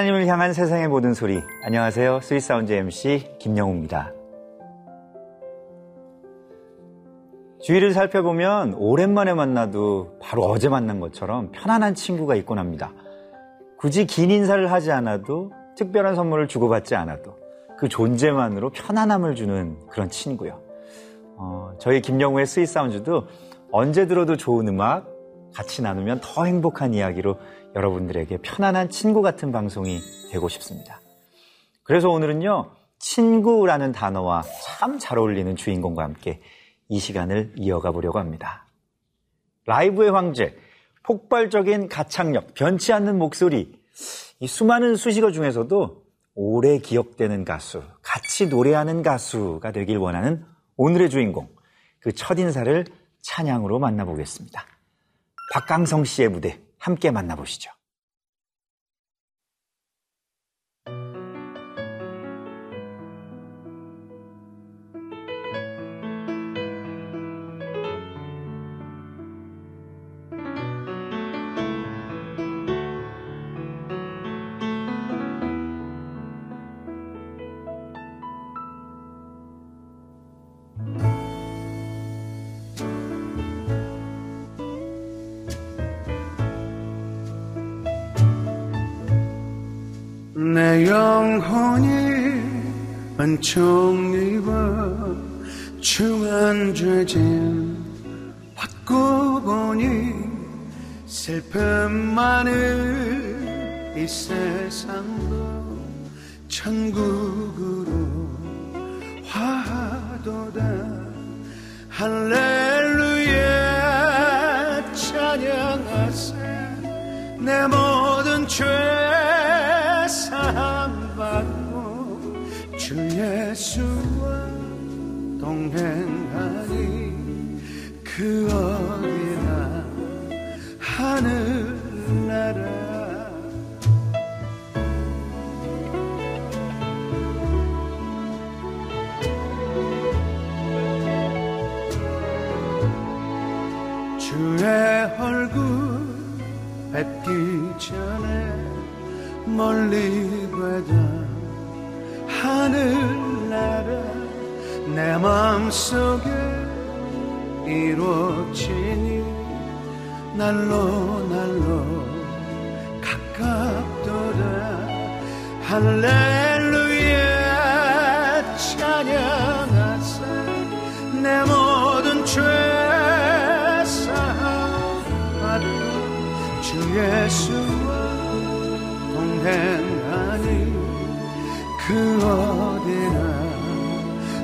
하나님을 향한 세상의 모든 소리. 안녕하세요. 스윗사운드 MC 김영우입니다. 주위를 살펴보면 오랜만에 만나도 바로 어제 만난 것처럼 편안한 친구가 있곤 합니다. 굳이 긴 인사를 하지 않아도 특별한 선물을 주고받지 않아도 그 존재만으로 편안함을 주는 그런 친구요. 저희 김영우의 스윗사운드도 언제 들어도 좋은 음악, 같이 나누면 더 행복한 이야기로 여러분들에게 편안한 친구 같은 방송이 되고 싶습니다. 그래서 오늘은요, 친구라는 단어와 참 잘 어울리는 주인공과 함께 이 시간을 이어가 보려고 합니다. 라이브의 황제, 폭발적인 가창력, 변치 않는 목소리, 이 수많은 수식어 중에서도 오래 기억되는 가수, 같이 노래하는 가수가 되길 원하는 오늘의 주인공, 그 첫 인사를 찬양으로 만나보겠습니다. 박강성 씨의 무대 함께 만나보시죠. 내 영혼이 은총 입어 중한 죄짐 받고 보니 슬픔만을 이 세상도 천국으로 화하도다. 할렐루야 찬양하세. 내 모든 죄 주 예수와 동행하니 그 어디나 하늘나라. 주의 얼굴 뵙기 전에 멀리 되던 하늘나라 내 맘속에 이루어지니 날로 날로 가깝도다. 할렐루야 찬양하세. 내 모든 죄 사함받은 주 예수와 동행하니 그 어디나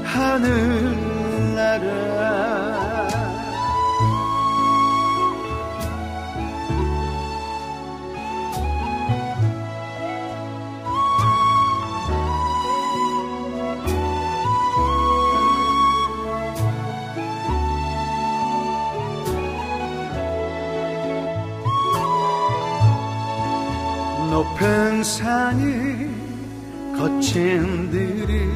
하늘나라. 높은 산이 거친 들이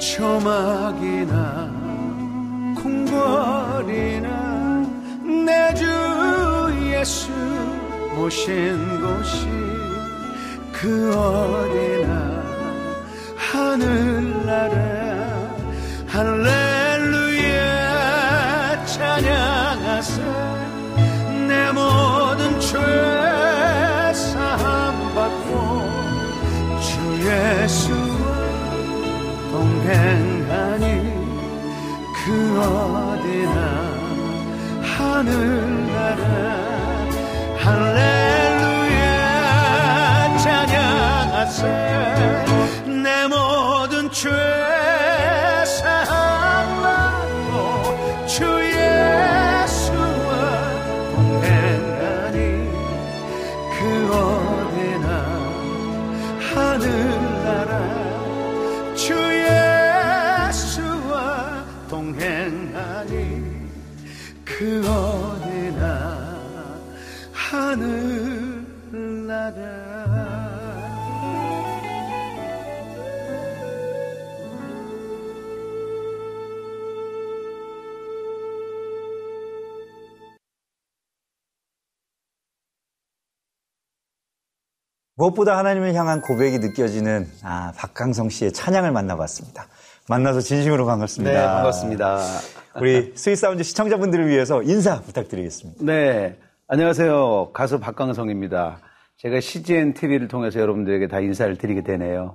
초막이나 궁궐이나 내 주 예수 모신 곳이 그 어디나 하늘나라. 할렐루야 찬양하세. 내 모든 죄 사함받고 예수와 동행하니 그 어디나 하늘나라. 할렐루야 찬양하세. 내 모든 죄 사함받고 주 예수와 동행하니 그 어디나 하늘나라. 주 예수와 동행하니 그 어디나 하늘나라. 무엇보다 하나님을 향한 고백이 느껴지는 박강성 씨의 찬양을 만나봤습니다. 만나서 진심으로 반갑습니다. 네, 반갑습니다. 우리 스윗사운드 시청자분들을 위해서 인사 부탁드리겠습니다. 네, 안녕하세요. 가수 박강성입니다. 제가 CGN TV를 통해서 여러분들에게 다 인사를 드리게 되네요.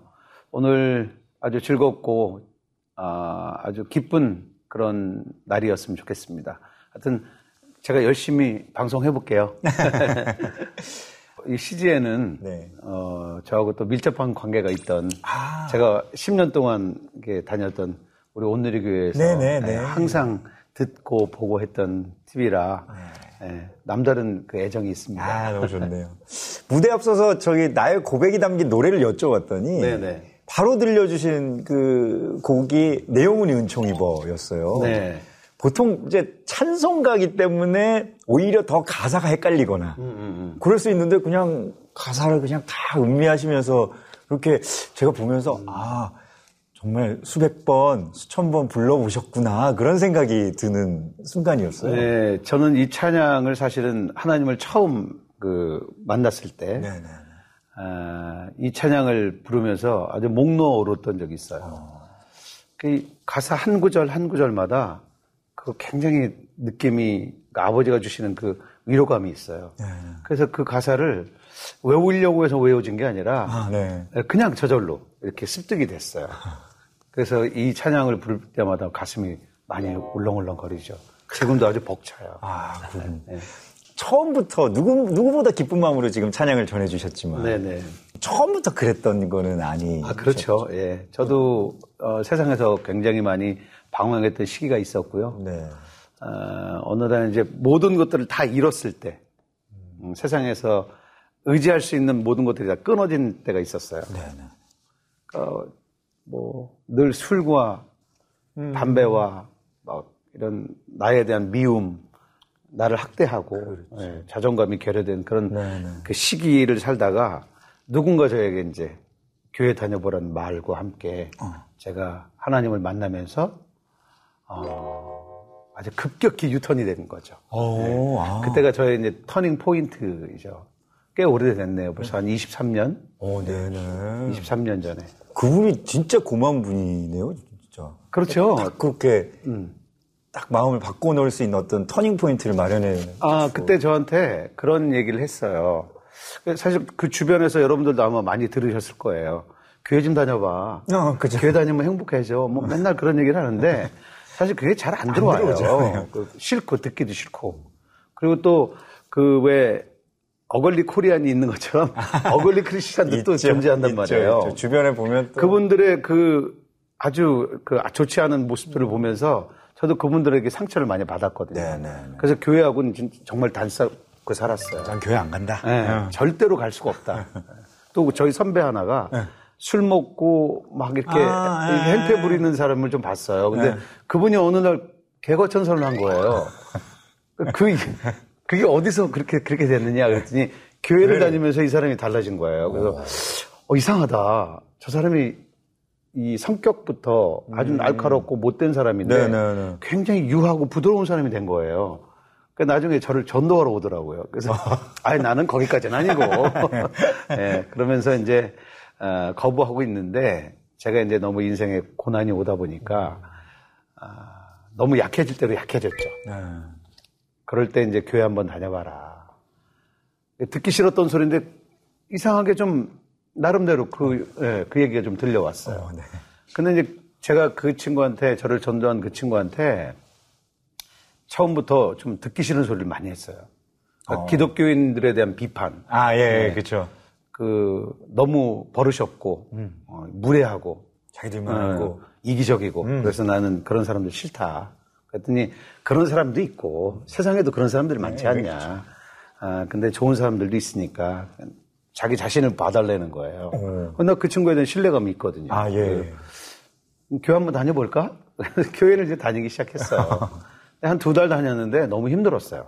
오늘 아주 즐겁고 아주 기쁜 그런 날이었으면 좋겠습니다. 하여튼 제가 열심히 방송해볼게요. 이 CGN은 네. 저하고 또 밀접한 관계가 있던 제가 10년 동안 다녔던 우리 온누리교회에서 네, 항상 듣고 보고 했던 TV라 네, 남다른 그 애정이 있습니다. 너무 좋네요. 무대 앞서서 저기 나의 고백이 담긴 노래를 여쭤봤더니 네네. 바로 들려주신 그 곡이 내용은 은총이버였어요. 네. 보통 이제 찬송가기 때문에 오히려 더 가사가 헷갈리거나 그럴 수 있는데 그냥 가사를 그냥 다 음미하시면서 이렇게 제가 보면서 정말 수백 번, 수천 번 불러보셨구나 그런 생각이 드는 순간이었어요. 네, 저는 이 찬양을 사실은 하나님을 처음 만났을 때 네네. 이 찬양을 부르면서 아주 목놓어 울었던 적이 있어요. 그 가사 한 구절 한 구절마다 그 굉장히 느낌이 아버지가 주시는 그 위로감이 있어요. 네. 그래서 그 가사를 외우려고 해서 외워진 게 아니라 네. 그냥 저절로 이렇게 습득이 됐어요. 그래서 이 찬양을 부를 때마다 가슴이 많이 울렁울렁 거리죠. 지금도 아주 벅차요. 그렇군요. 네. 처음부터 누구보다 기쁜 마음으로 지금 찬양을 전해주셨지만 네네. 처음부터 그랬던 거는 아니죠. 그렇죠. 예, 저도 세상에서 굉장히 많이 방황했던 시기가 있었고요. 네. 어느 날 이제 모든 것들을 다 잃었을 때 세상에서 의지할 수 있는 모든 것들이 다 끊어진 때가 있었어요. 늘 술과 담배와 막 이런 나에 대한 미움 나를 학대하고 네, 자존감이 결여된 그런 그 시기를 살다가 누군가 저에게 이제 교회 다녀보라는 말과 함께 제가 하나님을 만나면서 아주 급격히 유턴이 된 거죠. 그때가 저의 이제 터닝 포인트이죠. 꽤 오래됐네요. 벌써 한 23년? 23년 전에. 그분이 진짜 고마운 분이네요. 진짜. 그렇죠. 딱 그렇게. 딱 마음을 바꿔놓을 수 있는 어떤 터닝 포인트를 마련해. 그때 저한테 그런 얘기를 했어요. 사실 그 주변에서 여러분들도 아마 많이 들으셨을 거예요. 교회 좀 다녀봐. 그죠. 교회 다니면 행복해져. 뭐 맨날 그런 얘기를 하는데 사실 그게 잘 안 들어와요. 싫고 듣기도 싫고. 그리고 또 그 왜 어글리 코리안이 있는 것처럼 어글리 크리스찬도 또 존재한단 말이에요. 있죠. 주변에 보면 또 그분들의 그 아주 그 좋지 않은 모습들을 보면서. 저도 그분들에게 상처를 많이 받았거든요. 네네네. 그래서 교회하고는 정말 단싸고 살았어요. 난 교회 안 간다. 네, 절대로 갈 수가 없다. 또 저희 선배 하나가 술 먹고 막 이렇게 행패 부리는 사람을 좀 봤어요. 근데 그분이 어느 날 개과천선을 한 거예요. 그게 어디서 그렇게 됐느냐 그랬더니 교회를 다니면서 이 사람이 달라진 거예요. 그래서 이상하다. 저 사람이 이 성격부터 아주 날카롭고 못된 사람인데 네네네. 굉장히 유하고 부드러운 사람이 된 거예요. 그러니까 나중에 저를 전도하러 오더라고요. 그래서 나는 거기까지는 아니고 네, 그러면서 이제 거부하고 있는데 제가 이제 너무 인생에 고난이 오다 보니까 너무 약해질 대로 약해졌죠. 그럴 때 이제 교회 한번 다녀봐라. 듣기 싫었던 소리인데 이상하게 좀 나름대로 그 얘기가 좀 들려왔어요. 근데 이제 제가 그 친구한테, 저를 전도한 그 친구한테 처음부터 좀 듣기 싫은 소리를 많이 했어요. 기독교인들에 대한 비판. 그쵸. 너무 버릇이 없고, 무례하고, 자기들만 있고, 이기적이고, 그래서 나는 그런 사람들 싫다. 그랬더니 그런 사람도 있고, 세상에도 그런 사람들이 많지 않냐. 그렇죠. 근데 좋은 사람들도 있으니까. 자기 자신을 봐달라는 거예요. 나 그 친구에 대한 신뢰감이 있거든요. 교회 한번 다녀볼까? 교회를 이제 다니기 시작했어요. 한 2달 다녔는데 너무 힘들었어요.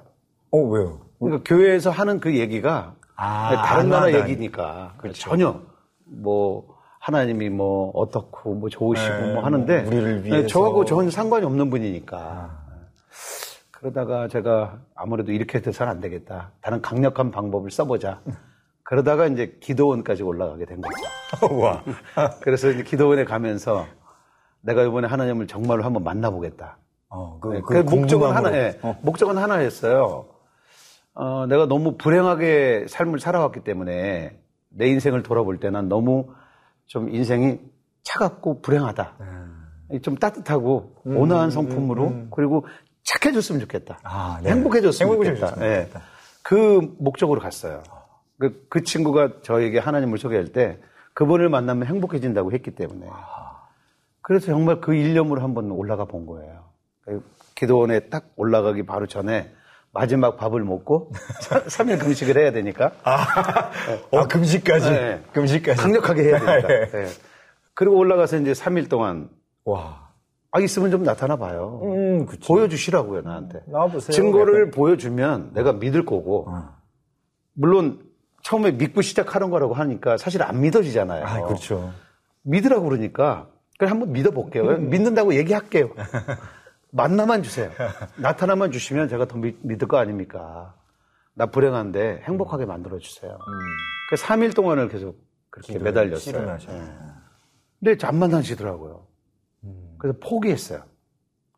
왜요? 그러니까 교회에서 하는 그 얘기가 다른 나라 얘기니까 그렇죠. 전혀 하나님이 어떻고 좋으시고 하는데 우리를 위해서. 저하고 전혀 상관이 없는 분이니까. 그러다가 제가 아무래도 이렇게 해도 잘 안 되겠다. 다른 강력한 방법을 써보자. 그러다가 이제 기도원까지 올라가게 된 거죠. 와. 그래서 이제 기도원에 가면서 내가 이번에 하나님을 정말로 한번 만나보겠다. 목적은 하나예요. 목적은 하나였어요. 내가 너무 불행하게 삶을 살아왔기 때문에 내 인생을 돌아볼 때 난 너무 좀 인생이 차갑고 불행하다. 좀 따뜻하고 온화한 성품으로 그리고 착해졌으면 좋겠다. 아, 네. 행복해졌으면 좋겠다. 네. 그 목적으로 갔어요. 그 친구가 저에게 하나님을 소개할 때 그분을 만나면 행복해진다고 했기 때문에 그래서 정말 그 일념으로 한번 올라가 본 거예요. 기도원에 딱 올라가기 바로 전에 마지막 밥을 먹고 3일 금식을 해야 되니까. 금식까지? 네. 금식까지. 강력하게 해야 되니까. 네. 그리고 올라가서 이제 3일 동안. 와. 있으면 좀 나타나 봐요. 그쵸. 보여주시라고요, 나한테. 나와보세요. 증거를 약간. 보여주면 내가 믿을 거고. 물론 처음에 믿고 시작하는 거라고 하니까 사실 안 믿어지잖아요. 그렇죠. 믿으라고 그러니까. 그럼 한번 믿어볼게요. 믿는다고 얘기할게요. 만나만 주세요. 나타나만 주시면 제가 더 믿을 거 아닙니까? 나 불행한데 행복하게 만들어주세요. 그 3일 동안을 계속 그렇게 매달렸어요. 근데 안 만나시더라고요. 그래서 포기했어요.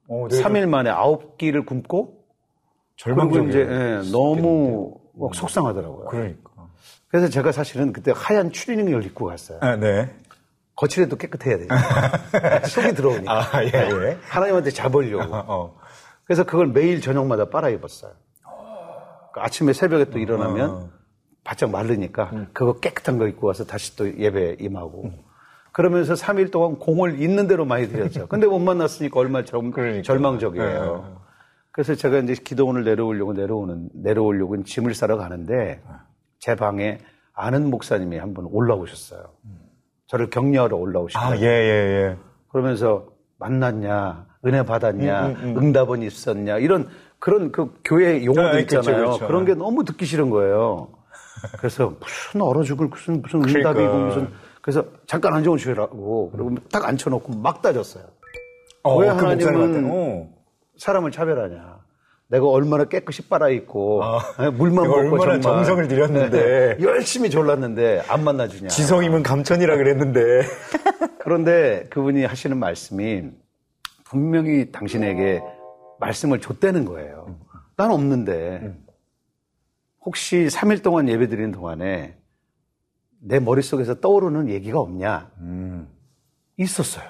3일 만에 9끼를 굶고 절망적이에요. 네, 너무 막 속상하더라고요. 그러니까. 그래서 제가 사실은 그때 하얀 추리닝을 입고 갔어요. 아, 네. 거칠해도 깨끗해야 돼요. 속이 들어오니까. 예. 하나님한테 잡으려고. 그래서 그걸 매일 저녁마다 빨아 입었어요. 아침에 새벽에 또 일어나면 바짝 마르니까 그거 깨끗한 거 입고 와서 다시 또 예배에 임하고. 그러면서 3일 동안 공을 있는 대로 많이 드렸죠. 근데 못 만났으니까 얼마나 절망적이에요. 그래서 제가 이제 기도원을 내려오려고 짐을 싸러 가는데 제 방에 아는 목사님이 한번 올라오셨어요. 저를 격려하러 올라오시고. 그러면서 만났냐, 은혜 받았냐, 응답은 있었냐, 그런 그 교회 용어들 있잖아요. 그렇죠. 그런 게 너무 듣기 싫은 거예요. 그래서 무슨 얼어 죽을 무슨 응답이고 무슨. 그래서 잠깐 앉아오시라고. 그리고 딱 앉혀놓고 막 따졌어요. 왜 하나님은 사람을 차별하냐. 내가 얼마나 깨끗이 빨아입고 물만 먹고 얼마나 정말 정성을 들였는데 열심히 졸랐는데 안 만나주냐. 지성이면 감천이라 그랬는데. 그런데 그분이 하시는 말씀이 분명히 당신에게 말씀을 줬다는 거예요. 난 없는데 혹시 3일 동안 예배드리는 동안에 내 머릿속에서 떠오르는 얘기가 없냐. 있었어요.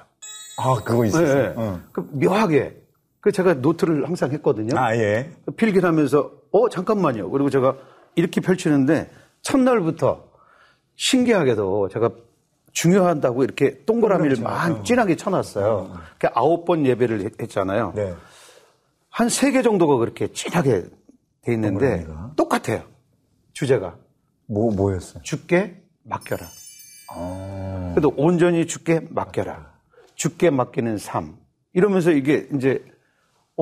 그거 있었어요? 묘하게. 제가 노트를 항상 했거든요. 필기하면서 잠깐만요. 그리고 제가 이렇게 펼치는데 첫날부터 신기하게도 제가 중요하다고 이렇게 동그라미를 막 진하게 쳐놨어요. 9번 예배를 했잖아요. 네. 한 3개 정도가 그렇게 진하게 돼 있는데 동그라미가? 똑같아요. 주제가. 뭐였어요? 주께 맡겨라. 그래도 온전히 주께 맡겨라. 주께 맡기는 삶. 이러면서 이게 이제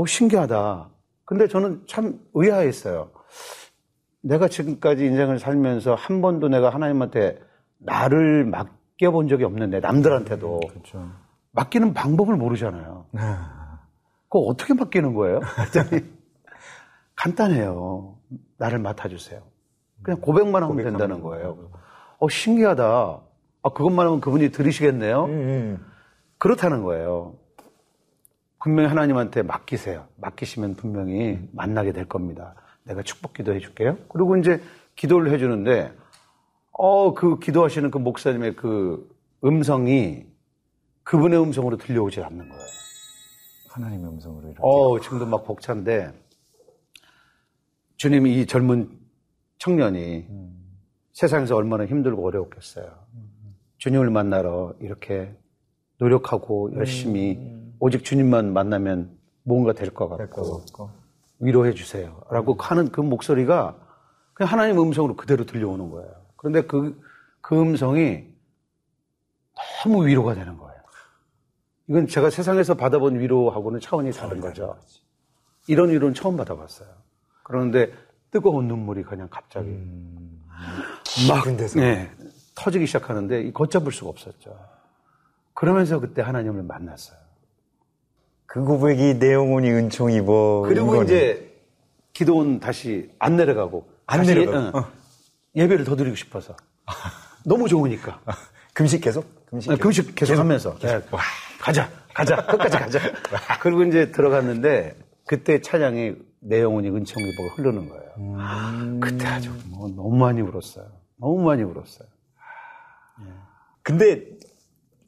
신기하다. 근데 저는 참 의아했어요. 내가 지금까지 인생을 살면서 한 번도 내가 하나님한테 나를 맡겨본 적이 없는데, 남들한테도. 그렇죠. 맡기는 방법을 모르잖아요. 그거 어떻게 맡기는 거예요? 간단해요. 나를 맡아주세요. 그냥 고백만 하면 된다는 거예요. 신기하다. 그것만 하면 그분이 들으시겠네요. 그렇다는 거예요. 분명히 하나님한테 맡기세요. 맡기시면 분명히 만나게 될 겁니다. 내가 축복 기도해 줄게요. 그리고 이제 기도를 해 주는데, 그 기도하시는 그 목사님의 그 음성이 그분의 음성으로 들려오질 않는 거예요. 하나님의 음성으로 이렇게. 지금도 막 벅찬데, 주님이 이 젊은 청년이 세상에서 얼마나 힘들고 어려웠겠어요. 주님을 만나러 이렇게 노력하고 열심히 오직 주님만 만나면 뭔가 될 것 같고 위로해 주세요 라고 하는 그 목소리가 그냥 하나님 음성으로 그대로 들려오는 거예요. 그런데 그 음성이 너무 위로가 되는 거예요. 이건 제가 세상에서 받아본 위로하고는 차원이 다른 거죠. 이런 위로는 처음 받아봤어요. 그런데 뜨거운 눈물이 그냥 갑자기 막 터지기 시작하는데 걷잡을 수가 없었죠. 그러면서 그때 하나님을 만났어요. 그 고백이 내 영혼이 은총 입어. 그리고 이제 기도원 다시 안 내려가고. 예배를 더 드리고 싶어서. 너무 좋으니까. 금식 계속? 금식 계속 하면서. 계속. 네. 가자. 끝까지 가자. 그리고 이제 들어갔는데, 그때 찬양이 내 영혼이 은총리보가 흐르는 거예요. 그때 아주 뭐 너무 많이 울었어요. 근데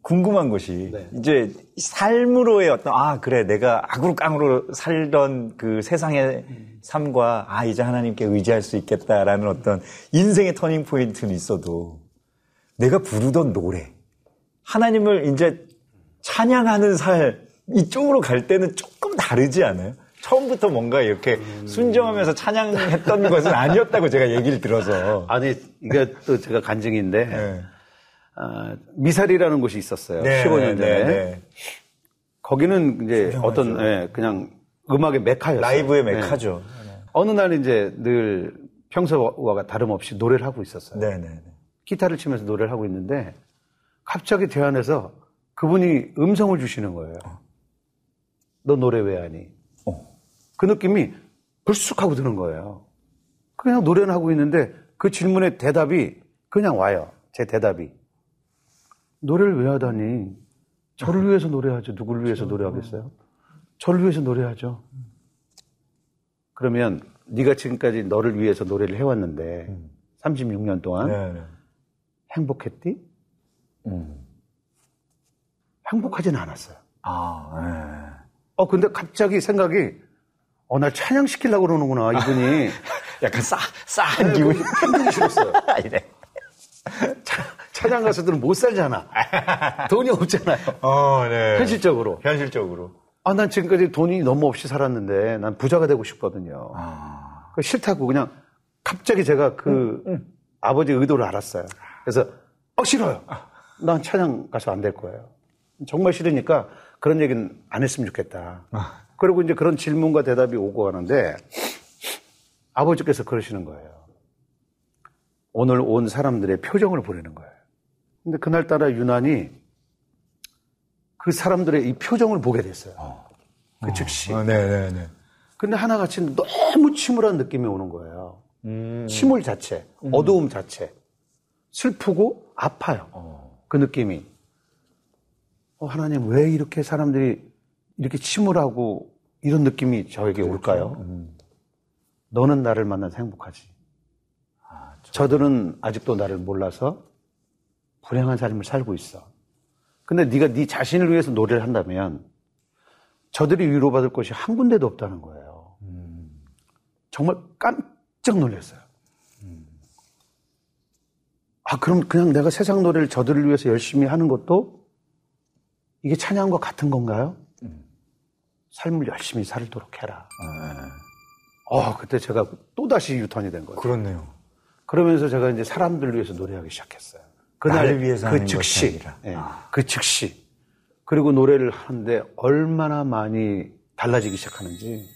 궁금한 것이, 네. 이제 삶으로의 어떤, 아, 그래, 내가 아구르깡으로 살던 그 세상의 삶과, 아, 이제 하나님께 의지할 수 있겠다라는 어떤 인생의 터닝포인트는 있어도, 내가 부르던 노래, 하나님을 이제 찬양하는 삶, 이쪽으로 갈 때는 조금 다르지 않아요? 처음부터 뭔가 이렇게 순종하면서 찬양했던 것은 아니었다고 제가 얘기를 들어서. 아니, 이게 또 제가 간증인데, 네. 미사리라는 곳이 있었어요. 네, 15년 전에. 네. 거기는 이제 중요하죠. 어떤, 예, 그냥 음악의 메카였어요. 라이브의 메카죠. 네. 네. 어느 날 이제 늘 평소와 다름없이 노래를 하고 있었어요. 네. 기타를 치면서 노래를 하고 있는데, 갑자기 대안에서 그분이 음성을 주시는 거예요. 너 노래 왜 하니? 그 느낌이 불쑥 하고 드는 거예요. 그냥 노래는 하고 있는데 그 질문의 대답이 그냥 와요. 제 대답이. 노래를 왜 하다니? 저를 위해서 노래하죠. 누굴 위해서 노래하겠어요? 저를 위해서 노래하죠. 그러면 네가 지금까지 너를 위해서 노래를 해왔는데 36년 동안 행복했디? 행복하진 않았어요. 근데 갑자기 생각이 날 찬양시키려고 그러는구나, 이분이. 약간 싸한 기분이. 행복이 싫었어요. 이래. 찬양 가수들은 못 살잖아. 돈이 없잖아요. 네. 현실적으로. 난 지금까지 돈이 너무 없이 살았는데 난 부자가 되고 싶거든요. 싫다고 그냥 갑자기 제가 아버지의 의도를 알았어요. 그래서 싫어요. 난 찬양 가수 안 될 거예요. 정말 싫으니까 그런 얘기는 안 했으면 좋겠다. 그리고 이제 그런 질문과 대답이 오고 가는데 아버지께서 그러시는 거예요. 오늘 온 사람들의 표정을 보내는 거예요. 근데 그날따라 유난히 그 사람들의 이 표정을 보게 됐어요. 그 즉시. 네네네. 근데 하나같이 너무 침울한 느낌이 오는 거예요. 침울 자체, 어두움 자체. 슬프고 아파요. 그 느낌이. 하나님, 왜 이렇게 사람들이 이렇게 침울하고 이런 느낌이 저에게 올까요? 너는 나를 만나서 행복하지. 저들은 아직도 나를 몰라서 불행한 삶을 살고 있어. 근데 네가 네 자신을 위해서 노래를 한다면 저들이 위로받을 것이 한 군데도 없다는 거예요. 정말 깜짝 놀랐어요. 그럼 그냥 내가 세상 노래를 저들을 위해서 열심히 하는 것도 이게 찬양과 같은 건가요? 삶을 열심히 살도록 해라. 그때 제가 또다시 유턴이 된 거예요. 그렇네요. 그러면서 제가 이제 사람들을 위해서 노래하기 시작했어요. 그날 위해서 그 즉시, 그리고 노래를 하는데 얼마나 많이 달라지기 시작하는지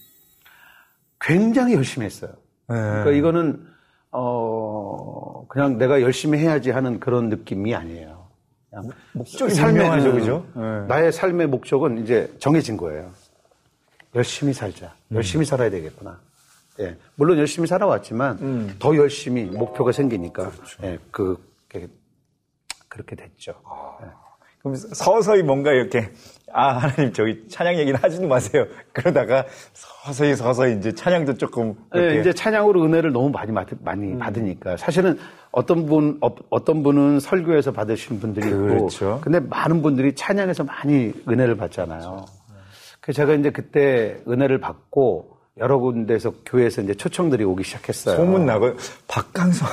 굉장히 열심히 했어요. 그러니까 이거는 그냥 내가 열심히 해야지 하는 그런 느낌이 아니에요. 목적이 분명하죠, 그죠? 나의 삶의 목적은 이제 정해진 거예요. 열심히 살자. 열심히 살아야 되겠구나. 예, 물론 열심히 살아왔지만 더 열심히 목표가 생기니까 그렇죠. 예, 그렇게 됐죠. 예. 그럼 서서히 뭔가 이렇게 하나님 저기 찬양 얘기는 하지 마세요. 그러다가 서서히 이제 찬양도 조금 이렇게. 예, 이제 찬양으로 은혜를 너무 많이 받으니까 사실은. 어떤 분은 설교에서 받으신 분들이 그렇죠. 있고, 근데 많은 분들이 찬양에서 많이 은혜를 받잖아요. 그렇죠. 그래서 제가 이제 그때 은혜를 받고 여러 군데에서 교회에서 이제 초청들이 오기 시작했어요. 소문 나고 박강성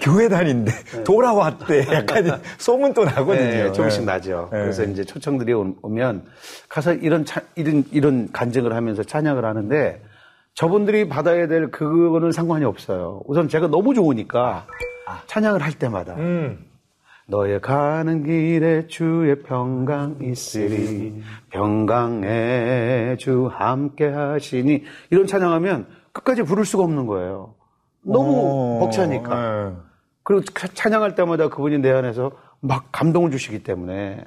교회 다닌데 돌아왔대. 약간 소문 또 나거든요. 네, 조금씩 나죠. 네. 그래서 이제 초청들이 오면 가서 이런 간증을 하면서 찬양을 하는데. 저분들이 받아야 될 그거는 상관이 없어요. 우선 제가 너무 좋으니까 찬양을 할 때마다 너의 가는 길에 주의 평강 있으리 평강에 주 함께 하시니 이런 찬양하면 끝까지 부를 수가 없는 거예요. 너무 벅차니까. 그리고 찬양할 때마다 그분이 내 안에서 막 감동을 주시기 때문에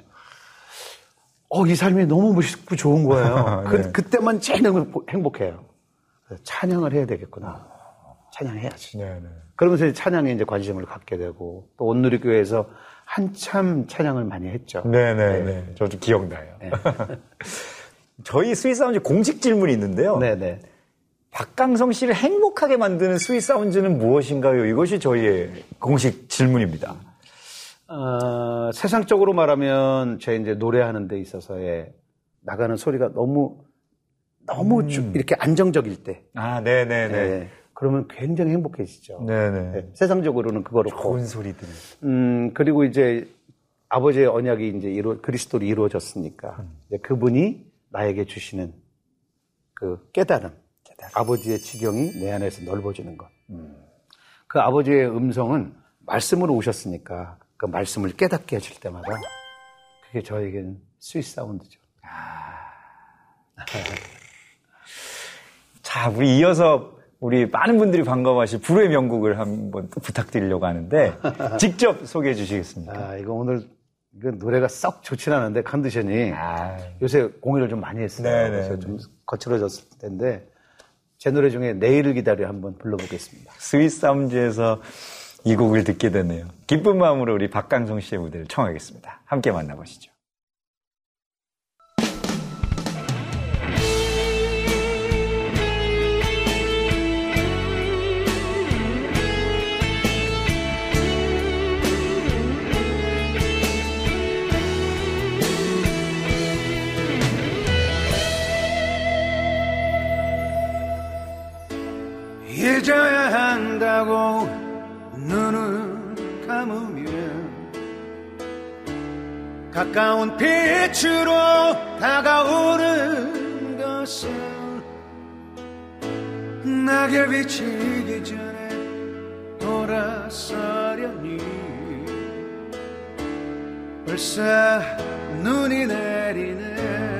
이 삶이 너무 멋있고 좋은 거예요. 네. 그때만 제일 행복해요. 찬양을 해야 되겠구나. 찬양해야지. 네네. 그러면서 이제 찬양에 이제 관심을 갖게 되고, 또 온누리교회에서 한참 찬양을 많이 했죠. 네네네. 네. 저도 기억나요. 네. 저희 스윗사운드 공식 질문이 있는데요. 네네. 박강성 씨를 행복하게 만드는 스윗사운드는 무엇인가요? 이것이 저희의 공식 질문입니다. 세상적으로 말하면 제 이제 노래하는 데 있어서의 나가는 소리가 너무 이렇게 안정적일 때. 아, 네네네. 네. 그러면 굉장히 행복해지죠. 네네. 네. 세상적으로는 그거로. 좋은 소리들. 그리고 이제 아버지의 언약이 이제 그리스도로 이루어졌으니까 이제 그분이 나에게 주시는 그 깨달음. 아버지의 지경이 내 안에서 넓어지는 것. 그 아버지의 음성은 말씀으로 오셨으니까 그 말씀을 깨닫게 해줄 때마다 그게 저에겐 스윗사운드죠. 아. 자, 우리 이어서 우리 많은 분들이 반가워하실 불후의 명곡을 한번 부탁드리려고 하는데 직접 소개해 주시겠습니까? 아, 이거 오늘 이거 노래가 썩 좋진 않은데 컨디션이 요새 공연을 좀 많이 했어요. 네네. 그래서 좀 거칠어졌을 텐데. 제 노래 중에 내일을 기다려 한번 불러보겠습니다. 스윗사운드에서 이 곡을 듣게 되네요. 기쁜 마음으로 우리 박강성 씨의 무대를 청하겠습니다. 함께 만나보시죠. 잊어야 한다고 눈을 감으면 가까운 빛으로 다가오는 것은 낙엽 비치기 전에 돌아서려니 벌써 눈이 내리네.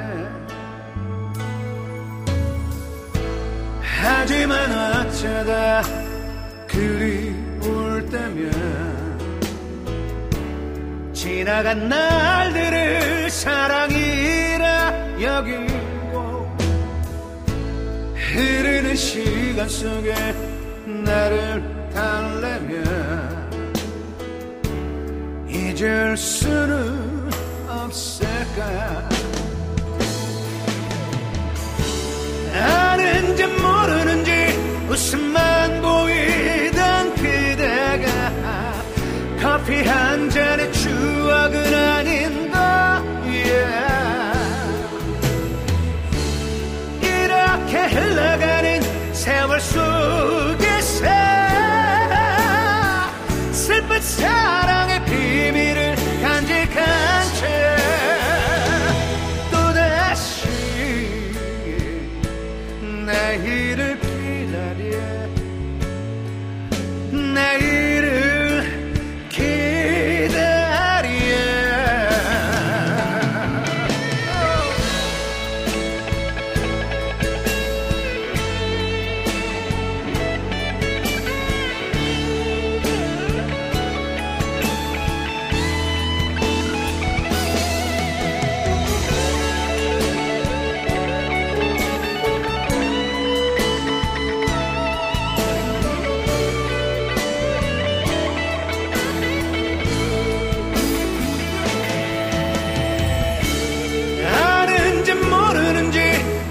하지만 어쩌다 그리울 때면 지나간 날들을 사랑이라 여기고 흐르는 시간 속에 나를 달래면 잊을 수는 없을까. 아는지 모르는지 웃음만 보이던 그대가 커피 한 잔의 추억은 아닌 거 yeah. 이렇게 흘러가는 세월 속에서 슬픈 사랑의 비밀을 간직한 채 내일을 기다려 내일을 기다려.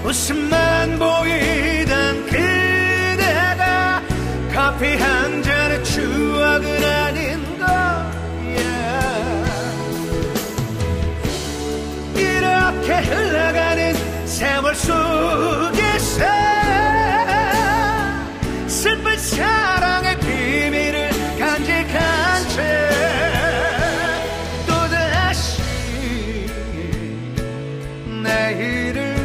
웃음만 보이던 그대가 커피 한 잔의 추억은 아닌 것 yeah. 이렇게 흘러가는 세월 속에서 슬픈 사랑의 비밀을 간직한 채 또다시 내일을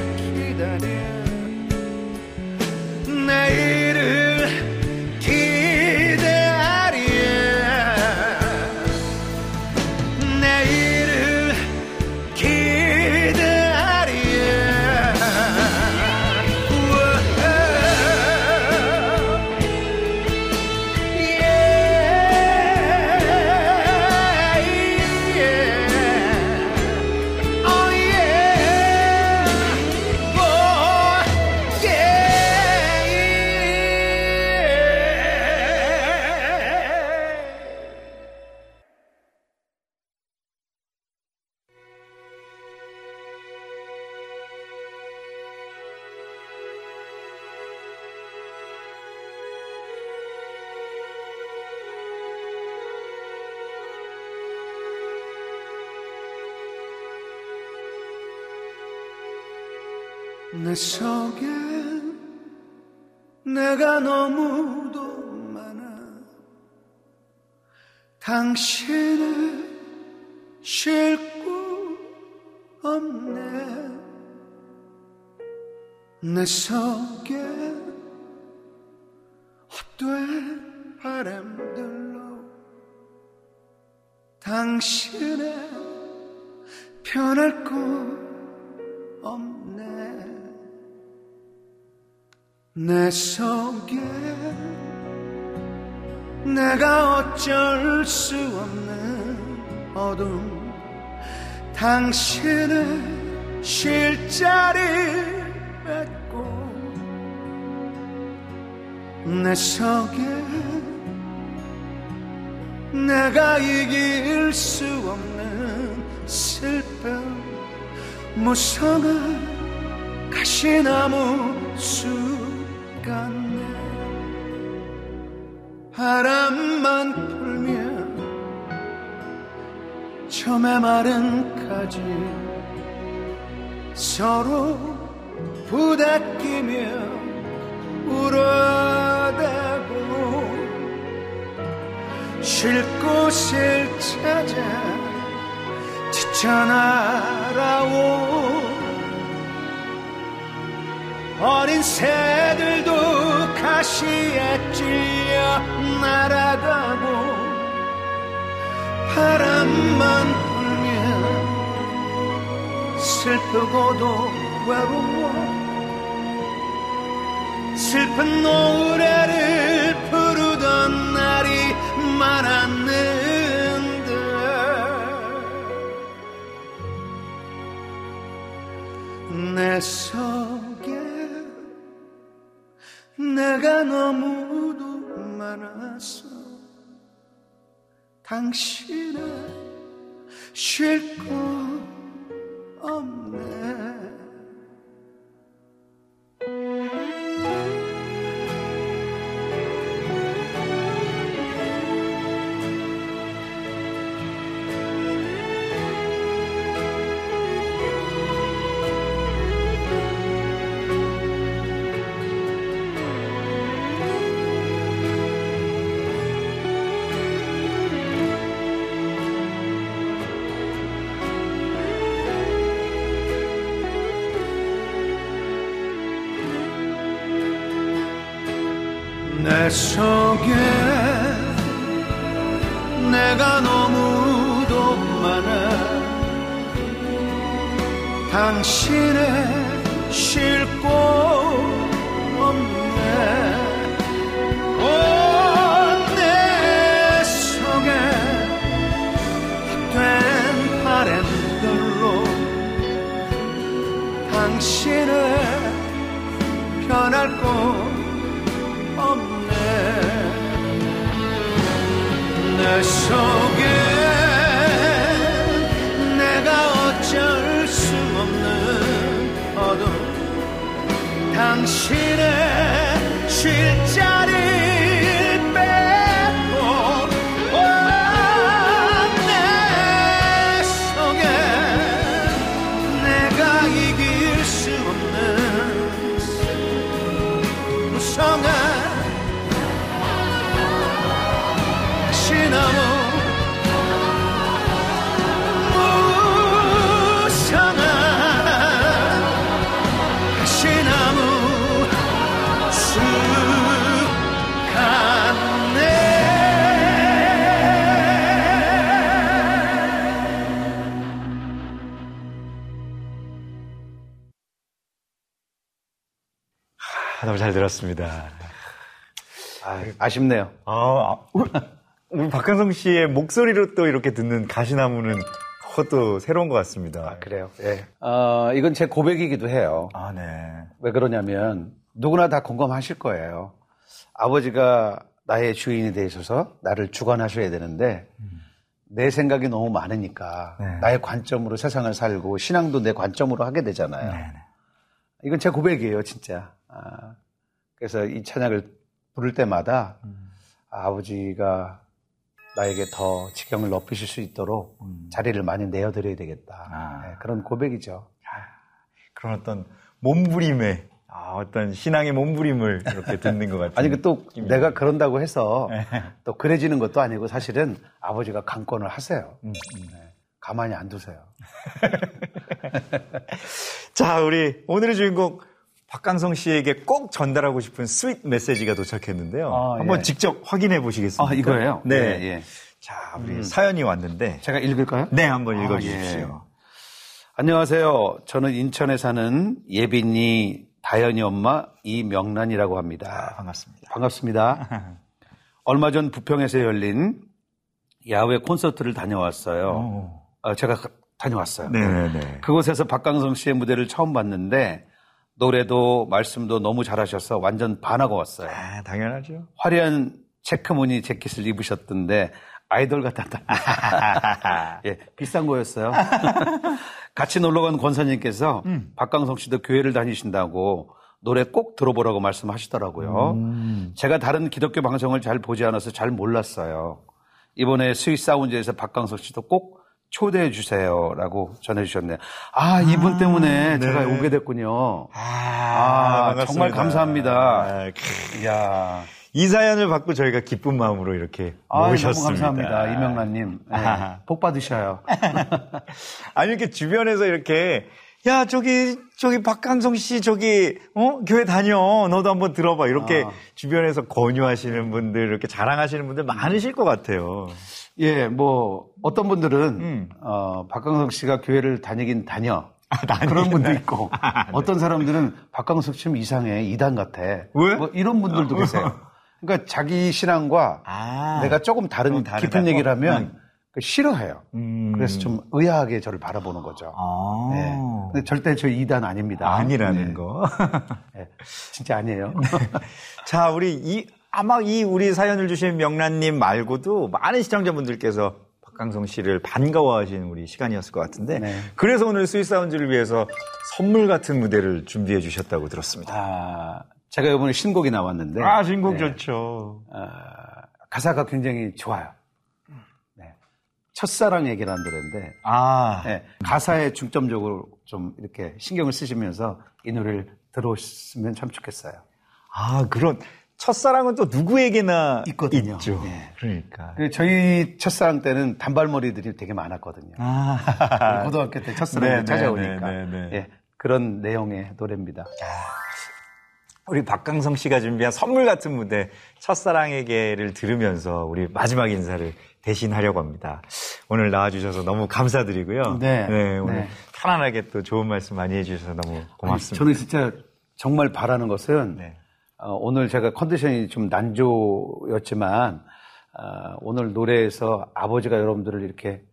내일을 기대하려 내일을 기대하려. 내 속에 내가 너무도 많아. 당신을 쉴 곳 없네. 내 속에 헛된 바람들로 당신의 변할 곳 없네. 내 속에 내가 어쩔 수 없는 어둠, 당신은 쉴 자리를 뺏고 내 속에 내가 이길 수 없는 슬픔, 무성한 가시나무 숲 바람만 불면 처음에 마른 가지 서로 부닥끼며 울어대고 쉴 곳을 찾아 지쳐 날아오. 어린 새들도 가시에 찔려 날아가고 바람만 불면 슬프고도 외로워. 슬픈 노래를 부르던 날이 많았는데 내 속에 내가 너무도 많아서 당신은 쉴 곳 없네. 내 속에 내가 너무도 많아. 당신의 쉴 곳 없네. 내 속에 헛된 바람들로 당신의 변할 곳 내 속에 내가 어쩔 수 없는 어둠, 당신의 쉴 자리를 뺏고 내 속에 내가 이길 수 없는 무성한 너무 잘 들었습니다. 아쉽네요. 우리 박강성 씨의 목소리로 또 이렇게 듣는 가시나무는 그것도 새로운 것 같습니다. 그래요? 네. 이건 제 고백이기도 해요. 네. 왜 그러냐면 누구나 다 공감하실 거예요. 아버지가 나의 주인이 돼 있어서 나를 주관하셔야 되는데 내 생각이 너무 많으니까 나의 관점으로 세상을 살고 신앙도 내 관점으로 하게 되잖아요. 이건 제 고백이에요, 진짜. 그래서 이 찬양을 부를 때마다 아버지가 나에게 더 지경을 높이실 수 있도록 자리를 많이 내어드려야 되겠다. 그런 고백이죠. 그런 어떤 몸부림에 어떤 신앙의 몸부림을 이렇게 듣는 것 같아요. 아니 또 내가 그런다고 해서 또 그래지는 것도 아니고 사실은 아버지가 강권을 하세요. 네. 가만히 안 두세요. 자, 우리 오늘의 주인공 박강성 씨에게 꼭 전달하고 싶은 스윗 메시지가 도착했는데요. 한번 직접 확인해 보시겠습니까? 이거예요? 네. 예. 자, 우리 사연이 왔는데 제가 읽을까요? 네, 한번 읽어주십시오. 안녕하세요. 저는 인천에 사는 예빈이 다현이 엄마 이명란이라고 합니다. 반갑습니다. 반갑습니다. 얼마 전 부평에서 열린 야외 콘서트를 다녀왔어요. 제가 다녀왔어요. 네네네. 그곳에서 박강성 씨의 무대를 처음 봤는데 노래도 말씀도 너무 잘하셔서 완전 반하고 왔어요. 아, 당연하죠. 화려한 체크무늬 재킷을 입으셨던데 아이돌 같았다. 예, 비싼 거였어요. 같이 놀러간 권사님께서 박강성 씨도 교회를 다니신다고 노래 꼭 들어보라고 말씀하시더라고요. 제가 다른 기독교 방송을 잘 보지 않아서 잘 몰랐어요. 이번에 스윗사운드에서 박강성 씨도 꼭 초대해 주세요라고 전해주셨네요. 이분 때문에 제가 오게 됐군요. 정말 감사합니다. 이야. 이 사연을 받고 저희가 기쁜 마음으로 이렇게 모셨습니다. 너무 감사합니다. 이명란님. 네, 복 받으셔요. 아니, 이렇게 주변에서 이렇게, 야, 저기 박강성 씨, 교회 다녀. 너도 한번 들어봐. 이렇게 주변에서 권유하시는 분들, 이렇게 자랑하시는 분들 많으실 것 같아요. 예, 어떤 분들은, 박강성 씨가 교회를 다니긴 다녀. 그런 분도 있고, 어떤 사람들은 박강성 씨는 이상해. 이단 같아. 왜? 이런 분들도 계세요. 그러니까 자기 신앙과 내가 조금 깊은 얘기를 하면 싫어해요. 그래서 좀 의아하게 저를 바라보는 거죠. 네. 근데 절대 저 이단 아닙니다. 아니라는 거. 네. 진짜 아니에요. 자, 우리 사연을 주신 명란님 말고도 많은 시청자분들께서 박강성 씨를 반가워하신 우리 시간이었을 것 같은데 그래서 오늘 스윗사운드를 위해서 선물 같은 무대를 준비해 주셨다고 들었습니다. 제가 이번에 신곡이 나왔는데 신곡 좋죠. 가사가 굉장히 좋아요. 네. 첫사랑 얘기라는 노래인데 가사에 중점적으로 좀 이렇게 신경을 쓰시면서 이 노래를 들어오시면 참 좋겠어요. 그런 첫사랑은 또 누구에게나 있거든요. 있죠. 네. 그러니까 저희 첫사랑 때는 단발머리들이 되게 많았거든요. 고등학교 때 첫사랑이 찾아오니까 그런 내용의 노래입니다. 우리 박강성 씨가 준비한 선물 같은 무대 첫사랑에게를 들으면서 우리 마지막 인사를 대신하려고 합니다. 오늘 나와주셔서 너무 감사드리고요. 오늘 편안하게 또 좋은 말씀 많이 해주셔서 너무 고맙습니다. 저는 진짜 정말 바라는 것은 오늘 제가 컨디션이 좀 난조였지만 오늘 노래에서 아버지가 여러분들을 이렇게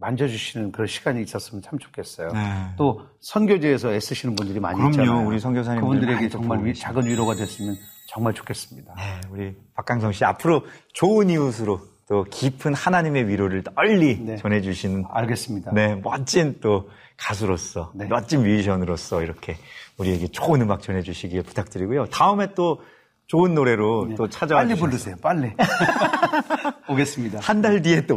만져주시는 그런 시간이 있었으면 참 좋겠어요. 또 선교지에서 애쓰시는 분들이 많이 있잖아요. 우리 선교사님들 그분들에게 정말 작은 위로가 됐으면 정말 좋겠습니다. 우리 박강성 씨 앞으로 좋은 이웃으로 또 깊은 하나님의 위로를 널리 전해주시는 알겠습니다. 멋진 또 가수로서 멋진 뮤지션으로서 이렇게 우리에게 좋은 음악 전해주시길 부탁드리고요. 다음에 또 좋은 노래로 또 찾아와 빨리 부르세요. 빨리 오겠습니다. 한 달 뒤에 또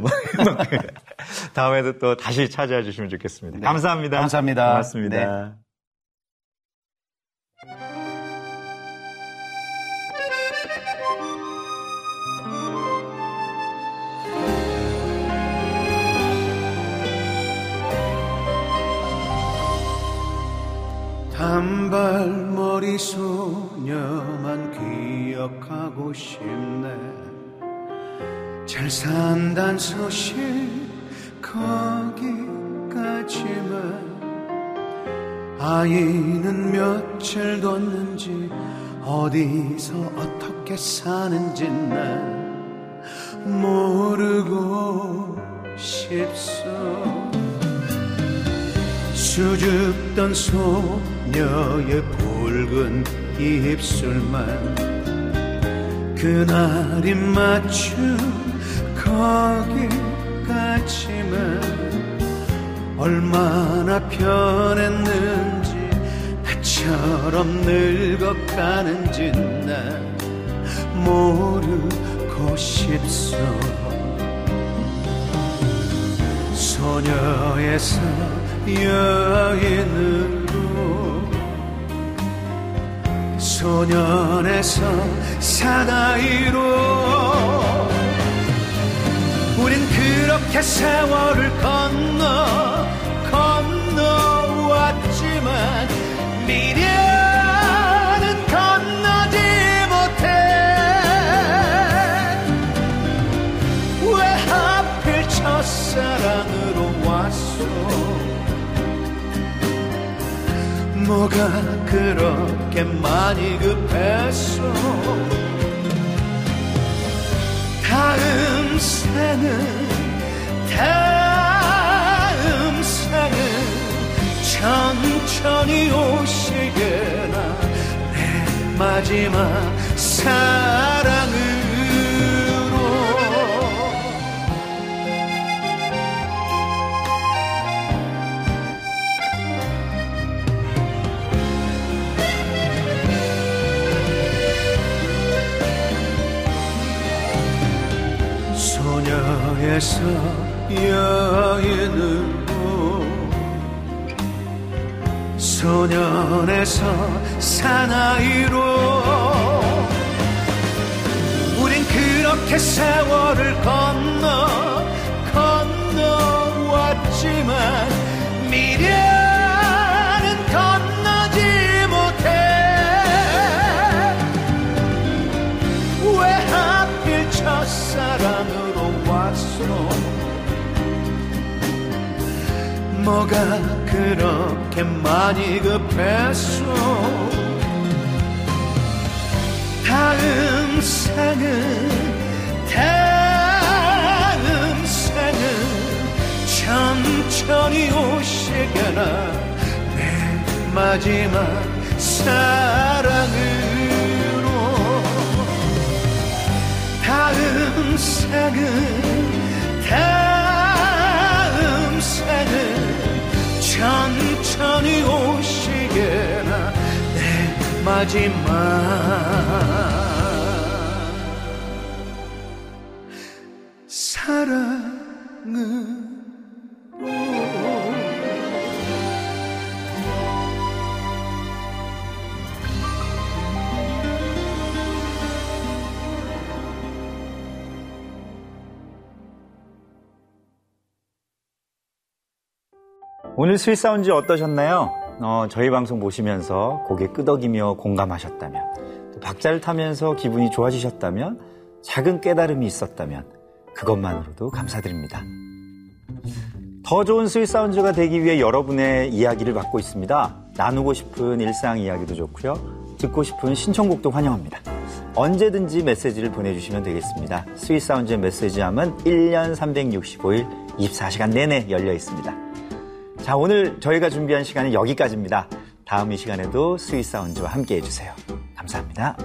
다음에도 또 다시 찾아와 주시면 좋겠습니다. 감사합니다. 감사합니다. 고맙습니다. 단발머리 소녀만 기억하고 싶네. 잘 산단 소식 거기까지만. 아이는 며칠 뒀는지 어디서 어떻게 사는지 난 모르고 싶소. 수줍던 소녀의 붉은 입술만 그날이 마침 거기까지만. 얼마나 변했는지 나처럼 늙어가는지 난 모르고 싶소. 소녀에서 여인으로 소년에서 사나이로 우린 그렇게 세월을 건너왔지만 미래는 건너지 못해. 왜 하필 첫사랑으로 왔어? 뭐가 그렇게 많이 급했어? 다음 생은 천천히 오시게나 내 마지막 사랑을. 소녀에서 여인으로 소년에서 사나이로 우린 그렇게 세월을 건너왔지만 미래는 건너지 못해. 왜 하필 첫사랑으로 뭐가 그렇게 많이 급했어? 다음 생은 천천히 오시게나 내 마지막 사랑으로. 다음 생은 천천히 오시게나 내 마지막 사랑으로. 오늘 스윗사운드 어떠셨나요? 저희 방송 보시면서 고개 끄덕이며 공감하셨다면, 또 박자를 타면서 기분이 좋아지셨다면, 작은 깨달음이 있었다면 그것만으로도 감사드립니다. 더 좋은 스윗사운드가 되기 위해 여러분의 이야기를 받고 있습니다. 나누고 싶은 일상 이야기도 좋고요, 듣고 싶은 신청곡도 환영합니다. 언제든지 메시지를 보내주시면 되겠습니다. 스윗사운드의 메시지함은 1년 365일 24시간 내내 열려 있습니다. 자, 오늘 저희가 준비한 시간은 여기까지입니다. 다음 이 시간에도 스윗사운드와 함께 해주세요. 감사합니다.